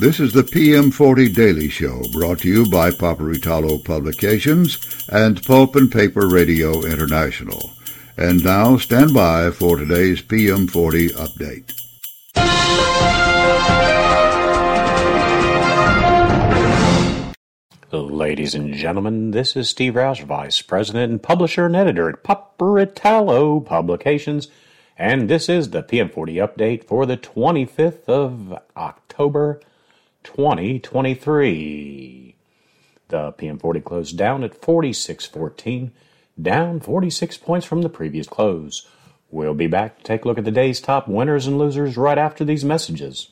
This is the PM40 Daily Show, brought to you by Paperitalo Publications and Pulp and Paper Radio International. And now, stand by for today's PM40 update. Ladies and gentlemen, this is Steve Roush, Vice President and Publisher and Editor at Paperitalo Publications, and this is the PM40 update for the 25th of October, 2023. The PM40 closed down at 46.14, down 46 points from the previous close. We'll be back to take a look at the day's top winners and losers right after these messages.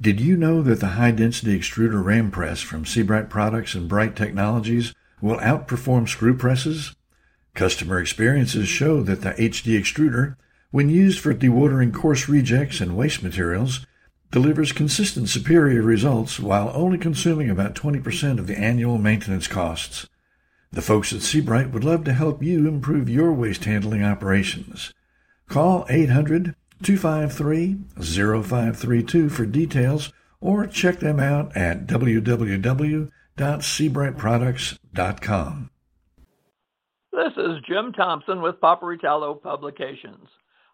Did you know that the high-density extruder ram press from Sebright Products and Bright Technologies will outperform screw presses? Customer experiences show that the HD extruder, when used for dewatering coarse rejects and waste materials, delivers consistent superior results while only consuming about 20% of the annual maintenance costs. The folks at Sebright would love to help you improve your waste handling operations. Call 800-253-0532 for details, or check them out at www.sebrightproducts.com. This is Jim Thompson with Paperitalo Publications.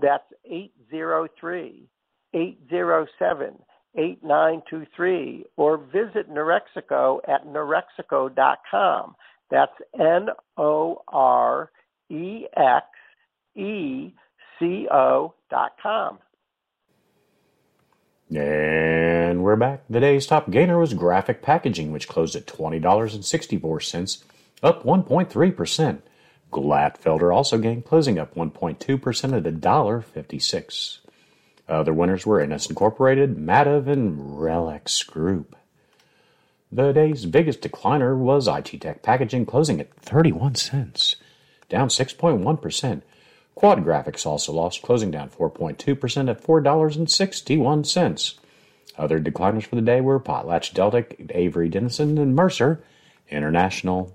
That's 803-807-8923. Or visit Norexico at norexico.com. That's Norexeco.com. And we're back. The day's top gainer was Graphic Packaging, which closed at $20.64, up 1.3%. Glatfelder also gained, closing up 1.2% at $1.56. Other winners were Innocent Incorporated, Madov, and Relics Group. The day's biggest decliner was IT Tech Packaging, closing at $0.31, down 6.1%. Quad Graphics also lost, closing down 4.2% at $4.61. Other decliners for the day were Potlatch Deltic, Avery Dennison, and Mercer International.